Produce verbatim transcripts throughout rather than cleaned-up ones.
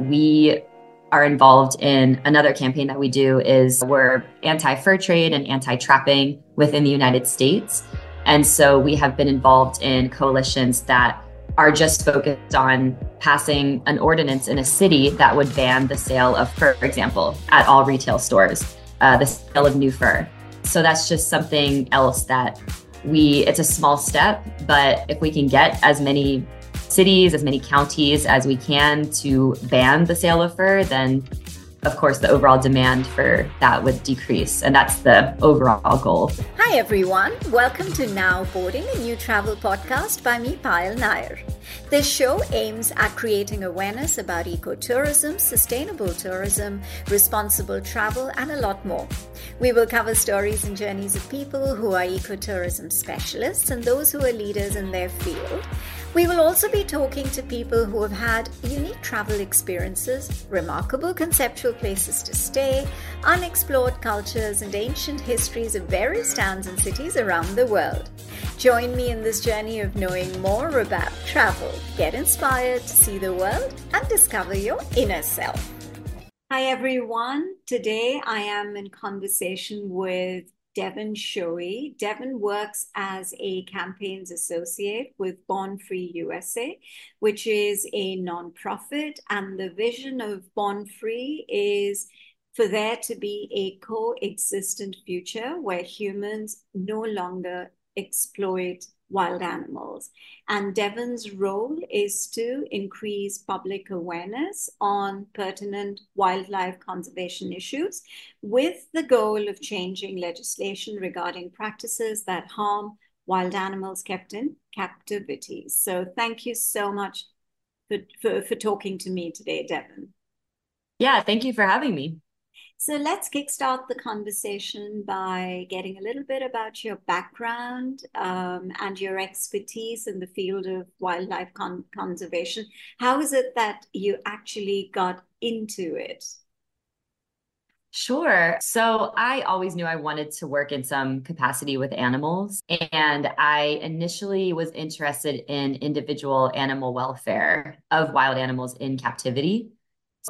We are involved in another campaign that we do is we're anti-fur trade and anti-trapping within the United States. And so we have been involved in coalitions that are just focused on passing an ordinance in a city that would ban the sale of fur, for example, at all retail stores, uh, the sale of new fur. So that's just something else that we, it's a small step, but if we can get as many cities, as many counties as we can to ban the sale of fur, then of course the overall demand for that would decrease. And that's the overall goal. Hi everyone, welcome to Now Boarding, a new travel podcast by me, Payal Nair. This show aims at creating awareness about ecotourism, sustainable tourism, responsible travel, and a lot more. We will cover stories and journeys of people who are ecotourism specialists and those who are leaders in their field. We will also be talking to people who have had unique travel experiences, remarkable conceptual places to stay, unexplored cultures, and ancient histories of various towns and cities around the world. Join me in this journey of knowing more about travel. Get inspired to see the world and discover your inner self. Hi everyone. Today I am in conversation with Devan Schowe. Devan works as a campaigns associate with Born Free U S A, which is a nonprofit, and the vision of Born Free is for there to be a coexistent future where humans no longer exploit wild animals. And Devan's role is to increase public awareness on pertinent wildlife conservation issues with the goal of changing legislation regarding practices that harm wild animals kept in captivity. So thank you so much for, for, for talking to me today, Devan. Yeah, thank you for having me. So let's kickstart the conversation by getting a little bit about your background um, and your expertise in the field of wildlife con- conservation. How is it that you actually got into it? Sure. So I always knew I wanted to work in some capacity with animals. And I initially was interested in individual animal welfare of wild animals in captivity.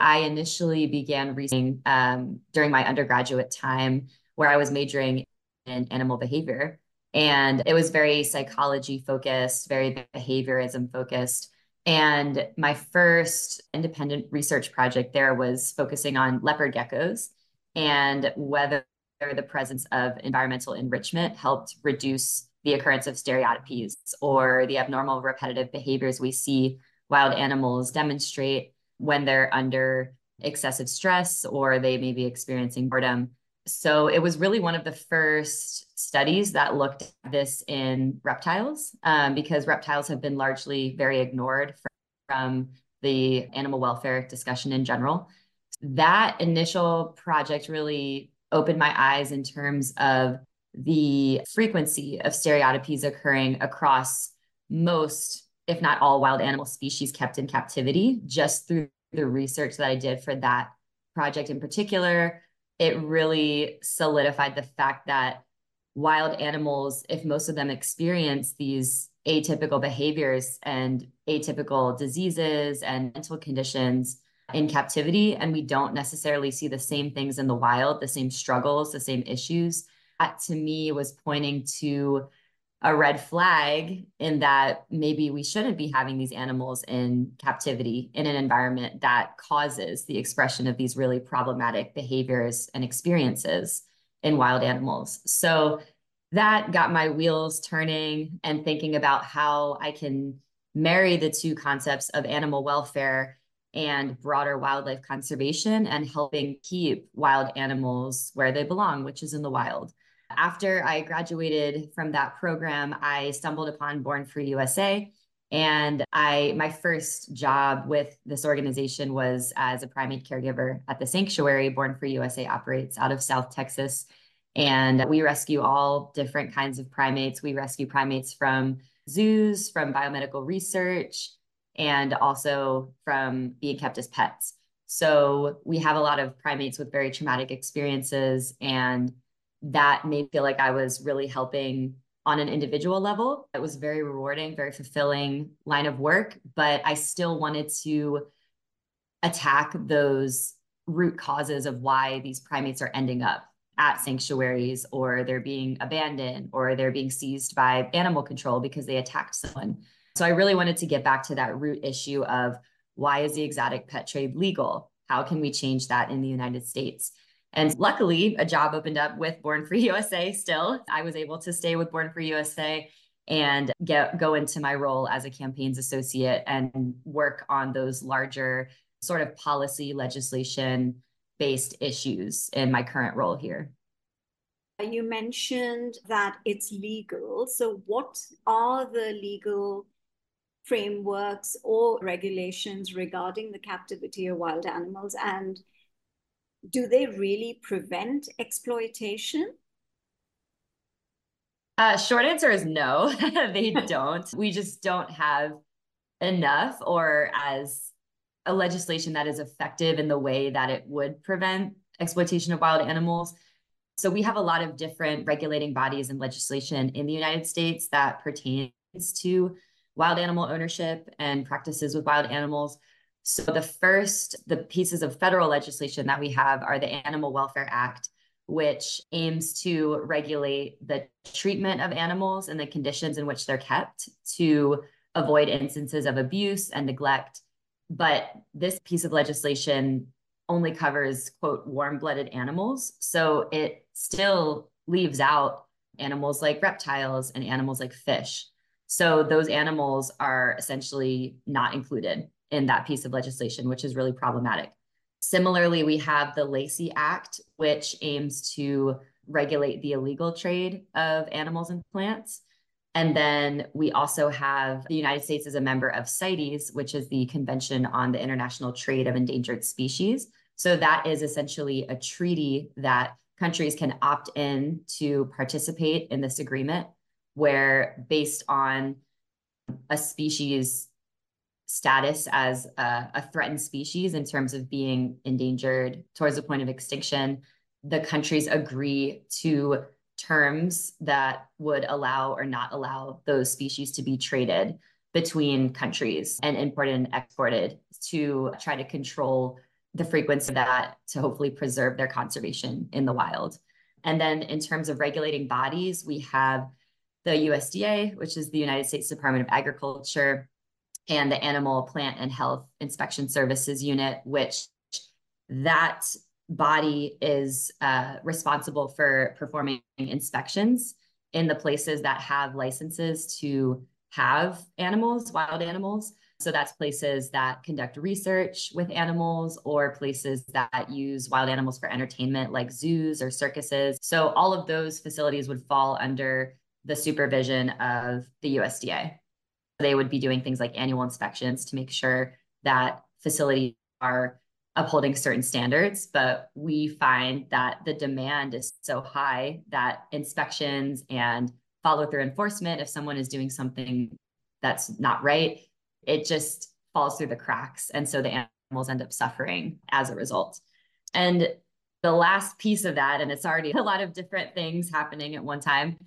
I initially began researching um, during my undergraduate time where I was majoring in animal behavior, and it was very psychology focused, very behaviorism focused. And my first independent research project there was focusing on leopard geckos and whether the presence of environmental enrichment helped reduce the occurrence of stereotypies or the abnormal repetitive behaviors we see wild animals demonstrate when they're under excessive stress or they may be experiencing boredom. So it was really one of the first studies that looked at this in reptiles, um, because reptiles have been largely very ignored from, from the animal welfare discussion in general. That initial project really opened my eyes in terms of the frequency of stereotypies occurring across most, if not all, wild animal species kept in captivity. Just through the research that I did for that project in particular, it really solidified the fact that wild animals, if most of them experience these atypical behaviors and atypical diseases and mental conditions in captivity, and we don't necessarily see the same things in the wild, the same struggles, the same issues, that to me was pointing to a red flag in that maybe we shouldn't be having these animals in captivity in an environment that causes the expression of these really problematic behaviors and experiences in wild animals. So that got my wheels turning and thinking about how I can marry the two concepts of animal welfare and broader wildlife conservation and helping keep wild animals where they belong, which is in the wild. After I graduated from that program, I stumbled upon Born Free U S A, and I my first job with this organization was as a primate caregiver at the sanctuary. Born Free U S A operates out of South Texas, and we rescue all different kinds of primates. We rescue primates from zoos, from biomedical research, and also from being kept as pets. So we have a lot of primates with very traumatic experiences, and that made me feel like I was really helping on an individual level. It was very rewarding, very fulfilling line of work, but I still wanted to attack those root causes of why these primates are ending up at sanctuaries, or they're being abandoned, or they're being seized by animal control because they attacked someone. So I really wanted to get back to that root issue of, why is the exotic pet trade legal? How can we change that in the United States? And luckily, a job opened up with Born Free U S A still. I was able to stay with Born Free U S A and get, go into my role as a campaigns associate and work on those larger sort of policy legislation-based issues in my current role here. You mentioned that it's legal. So what are the legal frameworks or regulations regarding the captivity of wild animals, and do they really prevent exploitation? Uh, short answer is no, they don't. We just don't have enough or as a legislation that is effective in the way that it would prevent exploitation of wild animals. So we have a lot of different regulating bodies and legislation in the United States that pertains to wild animal ownership and practices with wild animals. So the first, the pieces of federal legislation that we have are the Animal Welfare Act, which aims to regulate the treatment of animals and the conditions in which they're kept to avoid instances of abuse and neglect. But this piece of legislation only covers, quote, warm-blooded animals. So it still leaves out animals like reptiles and animals like fish. So those animals are essentially not included in that piece of legislation, which is really problematic. Similarly, we have the Lacey Act, which aims to regulate the illegal trade of animals and plants. And then we also have the United States as a member of CITES, which is the Convention on the International Trade of Endangered Species. So that is essentially a treaty that countries can opt in to participate in this agreement, where based on a species' status as a, a threatened species in terms of being endangered towards the point of extinction, the countries agree to terms that would allow or not allow those species to be traded between countries and imported and exported to try to control the frequency of that to hopefully preserve their conservation in the wild. And then in terms of regulating bodies, we have the U S D A, which is the United States Department of Agriculture, and the Animal, Plant, and Health Inspection Services Unit, which that body is uh, responsible for performing inspections in the places that have licenses to have animals, wild animals. So that's places that conduct research with animals or places that use wild animals for entertainment, like zoos or circuses. So all of those facilities would fall under the supervision of the U S D A. They would be doing things like annual inspections to make sure that facilities are upholding certain standards. But we find that the demand is so high that inspections and follow-through enforcement, if someone is doing something that's not right, it just falls through the cracks. And so the animals end up suffering as a result. And the last piece of that, and it's already a lot of different things happening at one time,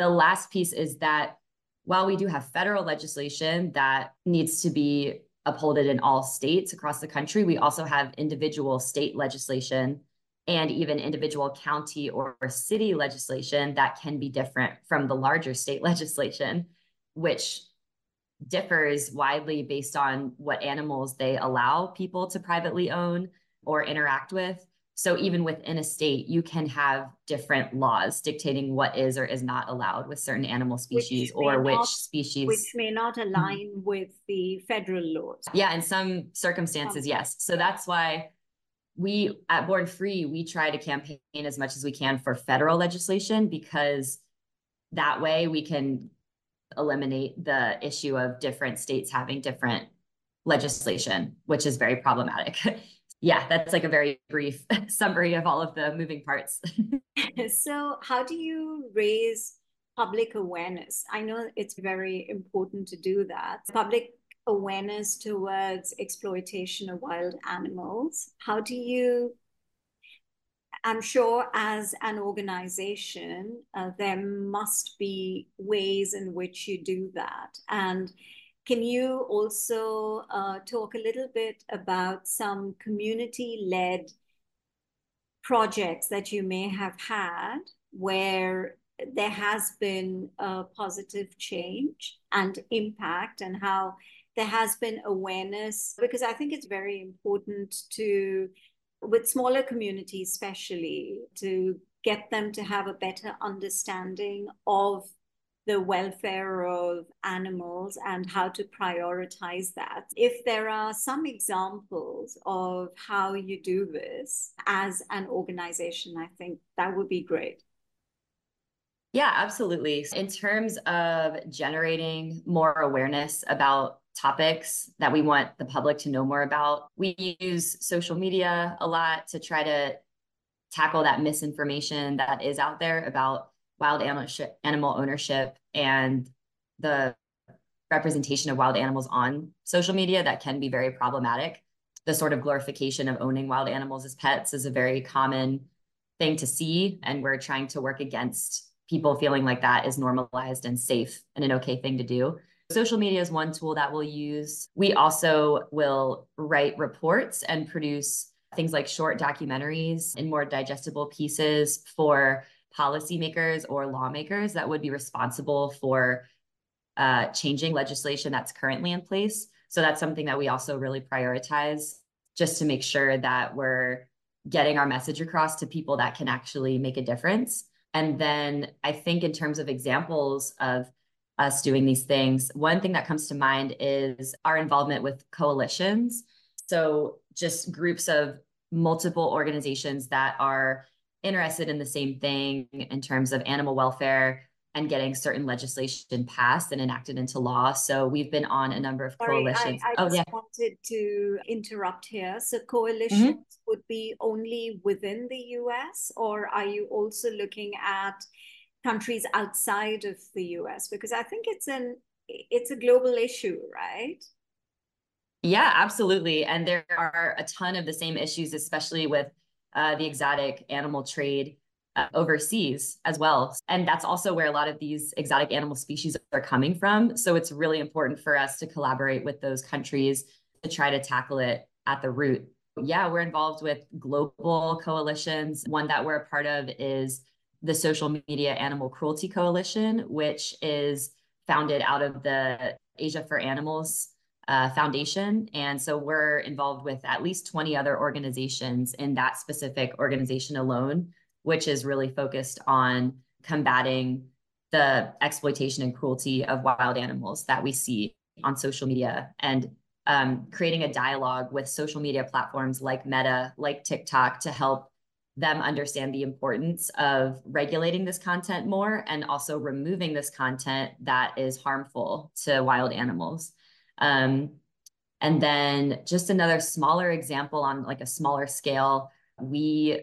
the last piece is that while we do have federal legislation that needs to be upholded in all states across the country, we also have individual state legislation and even individual county or city legislation that can be different from the larger state legislation, which differs widely based on what animals they allow people to privately own or interact with. So even within a state, you can have different laws dictating what is or is not allowed with certain animal species or which species. Which may not align with the federal laws. Yeah, in some circumstances, yes. So that's why we at Born Free, we try to campaign as much as we can for federal legislation, because that way we can eliminate the issue of different states having different legislation, which is very problematic. Yeah, that's like a very brief summary of all of the moving parts. So how do you raise public awareness? I know it's very important to do that. Public awareness towards exploitation of wild animals. How do you, I'm sure as an organization, uh, there must be ways in which you do that. And Can you also uh, talk a little bit about some community-led projects that you may have had where there has been a positive change and impact, and how there has been awareness? Because I think it's very important to, with smaller communities especially, to get them to have a better understanding of the welfare of animals and how to prioritize that. If there are some examples of how you do this as an organization, I think that would be great. Yeah, absolutely. In terms of generating more awareness about topics that we want the public to know more about, we use social media a lot to try to tackle that misinformation that is out there about wild animal ownership and the representation of wild animals on social media that can be very problematic. The sort of glorification of owning wild animals as pets is a very common thing to see, and we're trying to work against people feeling like that is normalized and safe and an okay thing to do. Social media is one tool that we'll use. We also will write reports and produce things like short documentaries in more digestible pieces for policymakers or lawmakers that would be responsible for uh, changing legislation that's currently in place. So that's something that we also really prioritize, just to make sure that we're getting our message across to people that can actually make a difference. And then I think in terms of examples of us doing these things, one thing that comes to mind is our involvement with coalitions. So just groups of multiple organizations that are interested in the same thing in terms of animal welfare and getting certain legislation passed and enacted into law. So we've been on a number of Sorry, coalitions. I, I oh, just yeah. wanted to interrupt here. So coalitions mm-hmm. would be only within the U S, or are you also looking at countries outside of the U S? Because I think it's an it's a global issue, right? Yeah, absolutely. And there are a ton of the same issues, especially with Uh, the exotic animal trade uh, overseas as well. And that's also where a lot of these exotic animal species are coming from. So it's really important for us to collaborate with those countries to try to tackle it at the root. Yeah, we're involved with global coalitions. One that we're a part of is the Social Media Animal Cruelty Coalition, which is founded out of the Asia for Animals Uh, foundation. And so we're involved with at least twenty other organizations in that specific organization alone, which is really focused on combating the exploitation and cruelty of wild animals that we see on social media, and um, creating a dialogue with social media platforms like Meta, like TikTok, to help them understand the importance of regulating this content more and also removing this content that is harmful to wild animals. Um, and then just another smaller example on like a smaller scale, we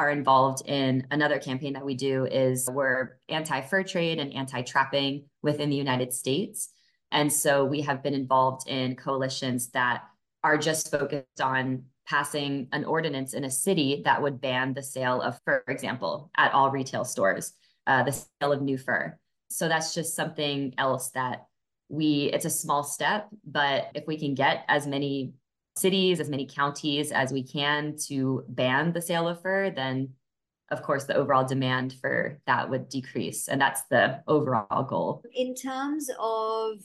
are involved in another campaign that we do is we're anti-fur trade and anti-trapping within the United States. And so we have been involved in coalitions that are just focused on passing an ordinance in a city that would ban the sale of, for example, at all retail stores, uh, the sale of new fur. So that's just something else that We, it's a small step, but if we can get as many cities, as many counties as we can to ban the sale of fur, then of course the overall demand for that would decrease. And that's the overall goal. In terms of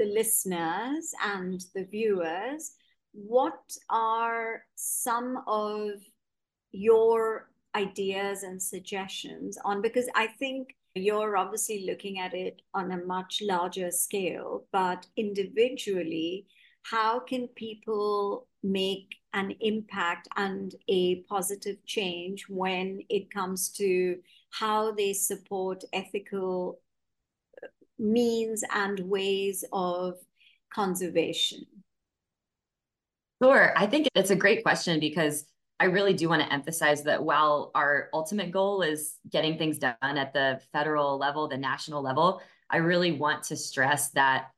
the listeners and the viewers, what are some of your ideas and suggestions on, because I think you're obviously looking at it on a much larger scale, but individually, how can people make an impact and a positive change when it comes to how they support ethical means and ways of conservation? Sure. I think it's a great question, because I really do want to emphasize that while our ultimate goal is getting things done at the federal level, the national level, I really want to stress that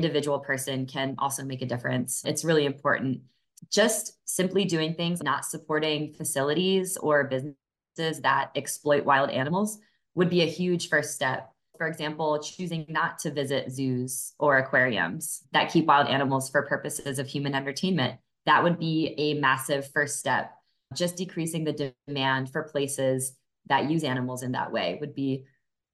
individual person can also make a difference. It's really important. Just simply doing things, not supporting facilities or businesses that exploit wild animals, would be a huge first step. for example, choosing not to visit zoos or aquariums that keep wild animals for purposes of human entertainment. That would be a massive first step. Just decreasing the demand for places that use animals in that way would be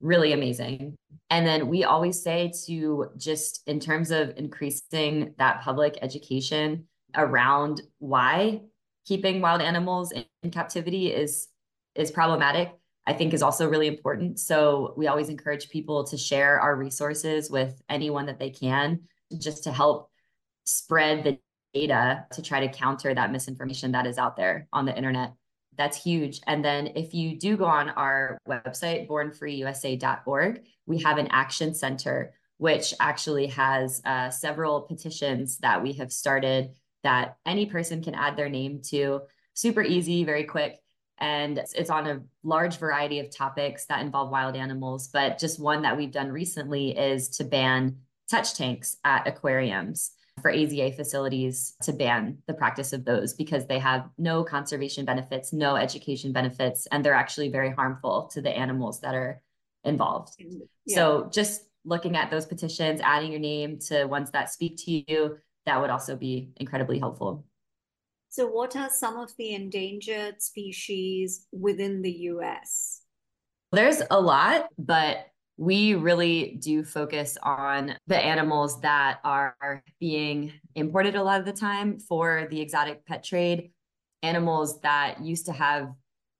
really amazing. And then we always say to just, in terms of increasing that public education around why keeping wild animals in captivity is, is problematic, I think is also really important. So we always encourage people to share our resources with anyone that they can, just to help spread the data to try to counter that misinformation that is out there on the internet. That's huge. And then if you do go on our website, born free u s a dot org, we have an action center, which actually has uh, several petitions that we have started that any person can add their name to. Super easy, very quick. And it's on a large variety of topics that involve wild animals. But just one that we've done recently is to ban touch tanks at aquariums, for A Z A facilities to ban the practice of those because they have no conservation benefits, no education benefits, and they're actually very harmful to the animals that are involved. Yeah. So just looking at those petitions, adding your name to ones that speak to you, that would also be incredibly helpful. So what are some of the endangered species within the U S? There's a lot, but we really do focus on the animals that are being imported a lot of the time for the exotic pet trade. Animals that used to have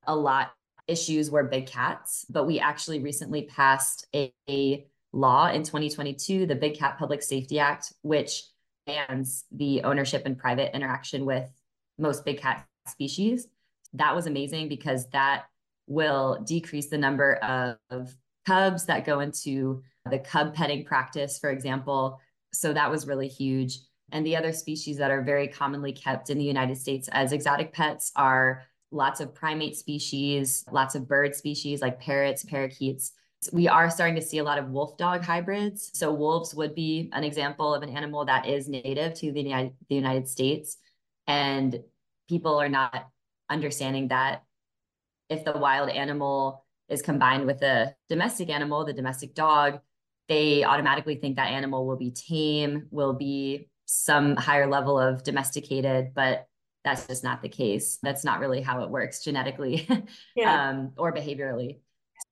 a lot of issues were big cats, but we actually recently passed a, a law in twenty twenty-two, the Big Cat Public Safety Act, which bans the ownership and private interaction with most big cat species. That was amazing because that will decrease the number of, of cubs that go into the cub petting practice, for example. So that was really huge. And the other species that are very commonly kept in the United States as exotic pets are lots of primate species, lots of bird species like parrots, parakeets. We are starting to see a lot of wolf dog hybrids. So wolves would be an example of an animal that is native to the United, the United States. And people are not understanding that if the wild animal is combined with a domestic animal, the domestic dog, they automatically think that animal will be tame, will be some higher level of domesticated, but that's just not the case. That's not really how it works genetically, yeah. um, or behaviorally.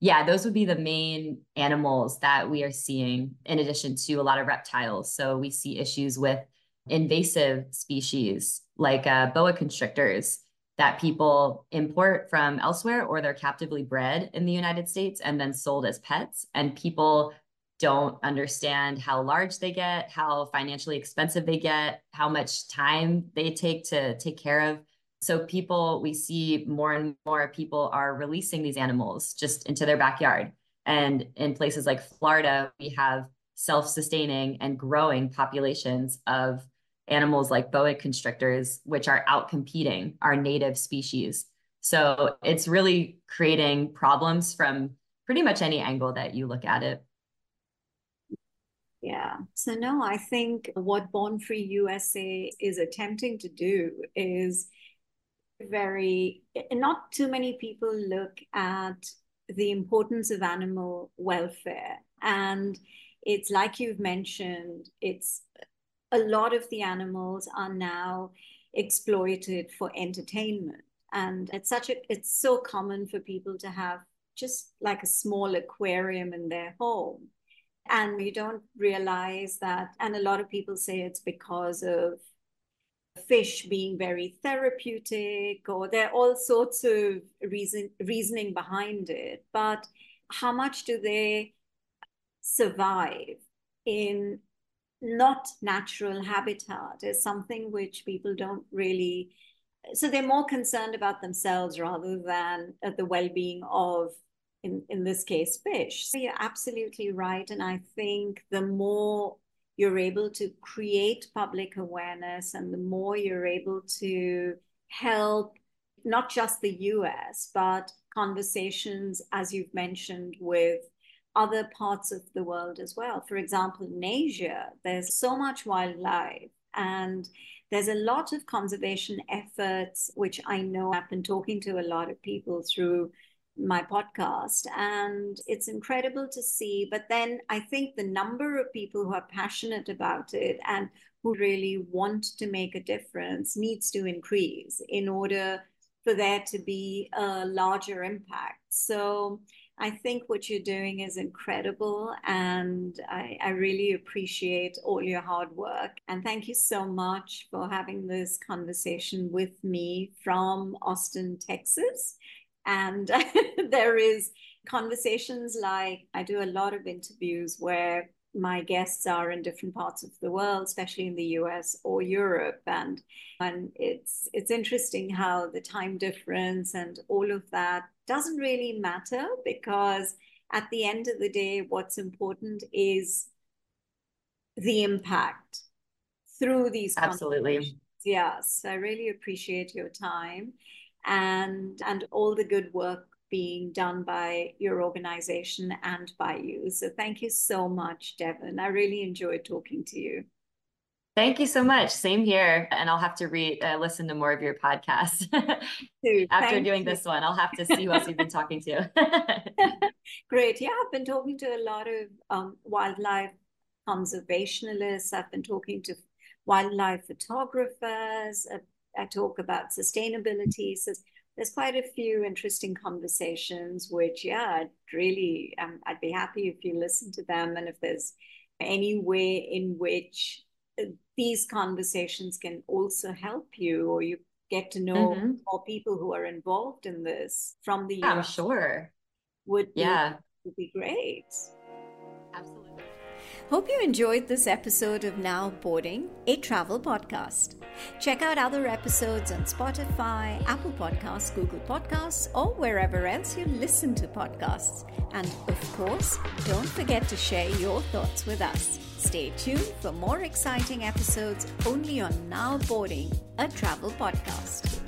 Yeah, those would be the main animals that we are seeing, in addition to a lot of reptiles. So we see issues with invasive species like uh, boa constrictors that people import from elsewhere, or they're captively bred in the United States and then sold as pets. And people don't understand how large they get, how financially expensive they get, how much time they take to take care of. So people, we see more and more people are releasing these animals just into their backyard. And in places like Florida, we have self-sustaining and growing populations of animals like boa constrictors, which are outcompeting our native species. So it's really creating problems from pretty much any angle that you look at it. Yeah. So no, I think what Born Free U S A is attempting to do is very, not too many people look at the importance of animal welfare. And it's like you've mentioned, it's a lot of the animals are now exploited for entertainment. And it's such a, it's so common for people to have just like a small aquarium in their home. And you don't realize that. And a lot of people say it's because of fish being very therapeutic, or there are all sorts of reason, reasoning behind it. But how much do they survive in not natural habitat is something which people don't really, so they're more concerned about themselves rather than the well-being of, in, in this case, fish. So you're absolutely right. And I think the more you're able to create public awareness and the more you're able to help, not just the U S, but conversations, as you've mentioned, with other parts of the world as well. For example, in Asia, there's so much wildlife and there's a lot of conservation efforts, which I know I've been talking to a lot of people through my podcast, and it's incredible to see. But then I think the number of people who are passionate about it and who really want to make a difference needs to increase in order for there to be a larger impact. So I think what you're doing is incredible, and I, I really appreciate all your hard work. And thank you so much for having this conversation with me from Austin, Texas. And there is conversations like, I do a lot of interviews where my guests are in different parts of the world, especially in the U S or Europe. And, and it's, it's interesting how the time difference and all of that doesn't really matter, because at the end of the day, what's important is the impact through these conversations. Absolutely. Yes, I really appreciate your time and and all the good work being done by your organization and by you. So thank you so much, Devan. I really enjoyed talking to you. Thank you so much. Same here. And I'll have to re uh, listen to more of your podcasts after thank doing you. This one. I'll have to see who else you've been talking to. Great. Yeah, I've been talking to a lot of um, wildlife conservationists. I've been talking to wildlife photographers. Uh, I talk about sustainability. So there's quite a few interesting conversations, which, yeah, I'd really, um, I'd be happy if you listen to them. And if there's any way in which these conversations can also help you, or you get to know mm-hmm. more people who are involved in this from the yeah, U S, I'm sure. Would be, yeah. would be great. Absolutely. Hope you enjoyed this episode of Now Boarding, a travel podcast. Check out other episodes on Spotify, Apple Podcasts, Google Podcasts, or wherever else you listen to podcasts. And of course, don't forget to share your thoughts with us. Stay tuned for more exciting episodes only on Now Boarding, a travel podcast.